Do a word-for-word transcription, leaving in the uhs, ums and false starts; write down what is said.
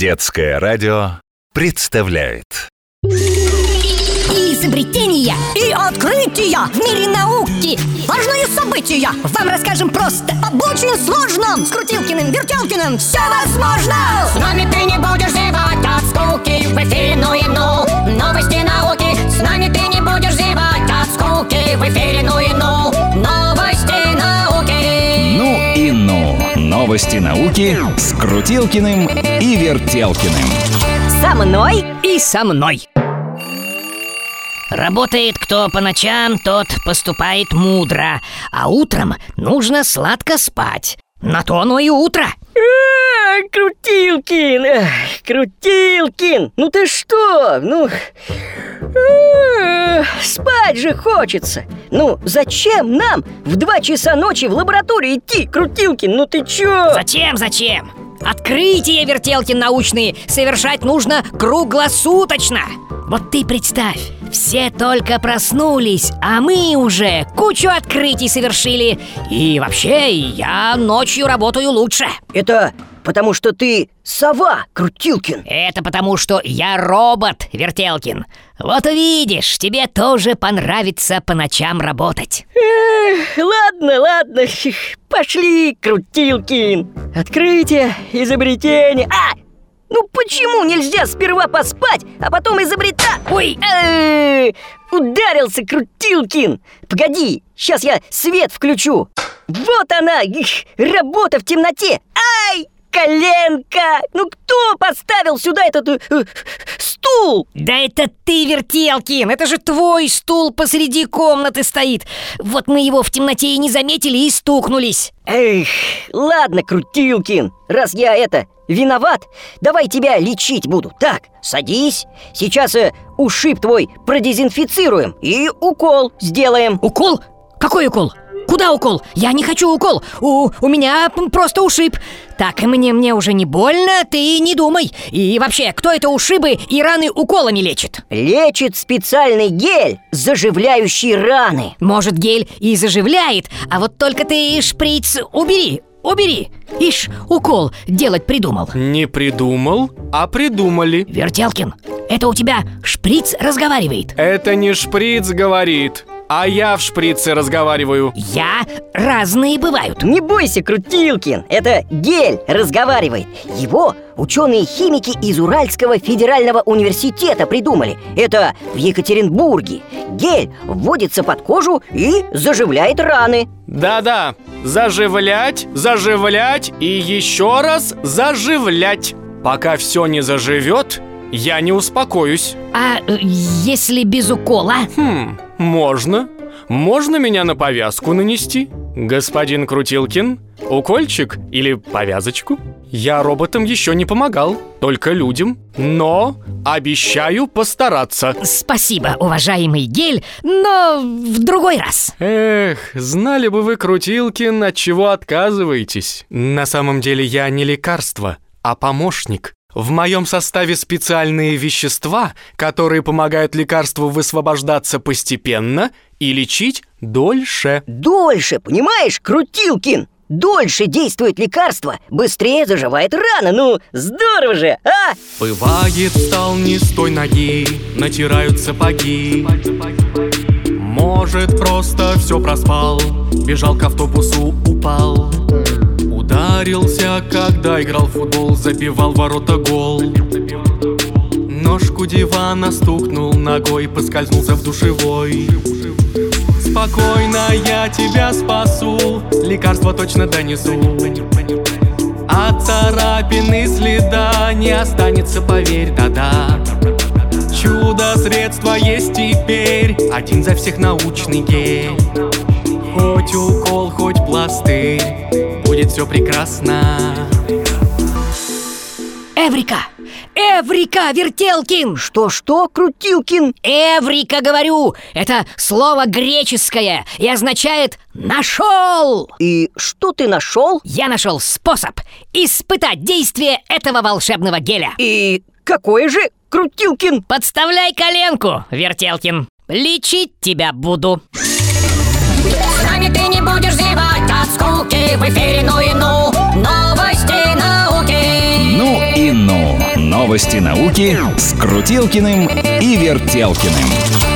Детское радио представляет. Изобретения и открытия в мире науки. Важные события вам расскажем просто об очень сложном. С Крутилкиным, Вертелкиным все возможно. С нами ты не будешь зевать от скуки. В эфире ну и ну. Новости науки. С нами ты не будешь зевать от скуки. В эфире ну и ну. Новости науки. Ну и ну. Новости науки с Крутилкиным и Вертелкиным. Со мной и со мной. Работает кто по ночам, тот поступает мудро. А утром нужно сладко спать. На то оно и утро. А-а-а, Крутилкин, эх, Крутилкин, ну ты что? Ну, а-а-а, спать же хочется. Ну, зачем нам в два часа ночи в лабораторию идти, Крутилкин? Ну ты чё? Зачем, зачем? Открытия, Вертелкин, научные совершать нужно круглосуточно. Вот ты представь, все только проснулись, а мы уже кучу открытий совершили. И вообще, я ночью работаю лучше. Это потому что ты сова, Крутилкин. Это потому что я робот, Вертелкин. Вот увидишь, тебе тоже понравится по ночам работать. Эх, ладно, ладно, пошли, Крутилкин. Открытие, изобретение... А! Ну почему нельзя сперва поспать, а потом изобретать? Ой, э-э-э, ударился, Крутилкин. Погоди, сейчас я свет включу. Вот она, их, работа в темноте. Ай, коленка. Ну кто поставил сюда этот э, стул? Да это ты, Вертелкин. Это же твой стул посреди комнаты стоит. Вот мы его в темноте и не заметили и стукнулись. Эх, ладно, Крутилкин, раз я это... виноват? Давай тебя лечить буду. Так, садись. Сейчас э, ушиб твой продезинфицируем и укол сделаем. Укол? Какой укол? Куда укол? Я не хочу укол. У, у меня просто ушиб. Так, мне, мне уже не больно, ты не думай. И вообще, кто это ушибы и раны уколами лечит? Лечит специальный гель, заживляющий раны. Может, гель и заживляет, а вот только ты шприц убери. Убери! Ишь, укол делать придумал. Не придумал, а придумали. Вертелкин, это у тебя шприц разговаривает. Это не шприц говорит, а я в шприце разговариваю. Я? Разные бывают. Не бойся, Крутилкин, это гель разговаривает. Его ученые-химики из Уральского федерального университета придумали. Это в Екатеринбурге. Гель вводится под кожу и заживляет раны. Да-да, заживлять, заживлять и еще раз заживлять. Пока все не заживет, я не успокоюсь. А если без укола? Хм... Можно? Можно меня на повязку нанести? Господин Крутилкин, укольчик или повязочку? Я роботам еще не помогал, только людям. Но обещаю постараться. Спасибо, уважаемый гель, но в другой раз. Эх, знали бы вы, Крутилкин, от чего отказываетесь. На самом деле я не лекарство, а помощник. В моем составе специальные вещества, которые помогают лекарству высвобождаться постепенно и лечить дольше. Дольше, понимаешь, Крутилкин? Дольше действует лекарство, быстрее заживает рана. Ну, здорово же, а? Бывает, стал не с той ноги, натирают сапоги. Может, просто все проспал, бежал к автобусу, упал. Ударился, когда играл в футбол, забивал ворота гол. Ножку дивана стукнул ногой, поскользнулся в душевой. Спокойно, я тебя спасу, лекарство точно донесу. От царапины следа не останется, поверь, да-да. Чудо-средство есть теперь, один за всех научный гель. Хоть укол, хоть пластырь, будет все прекрасно. Эврика! Эврика, Вертелкин! Что-что, Крутилкин? Эврика, говорю! Это слово греческое и означает «нашел». И что ты нашел? Я нашел способ испытать действие этого волшебного геля. И какой же, Крутилкин? Подставляй коленку, Вертелкин. Лечить тебя буду. С нами ты не будешь зевать от скуки. В эфире ну и ну. Новости науки. Ну и ну. Новости науки с Крутилкиным и Вертелкиным.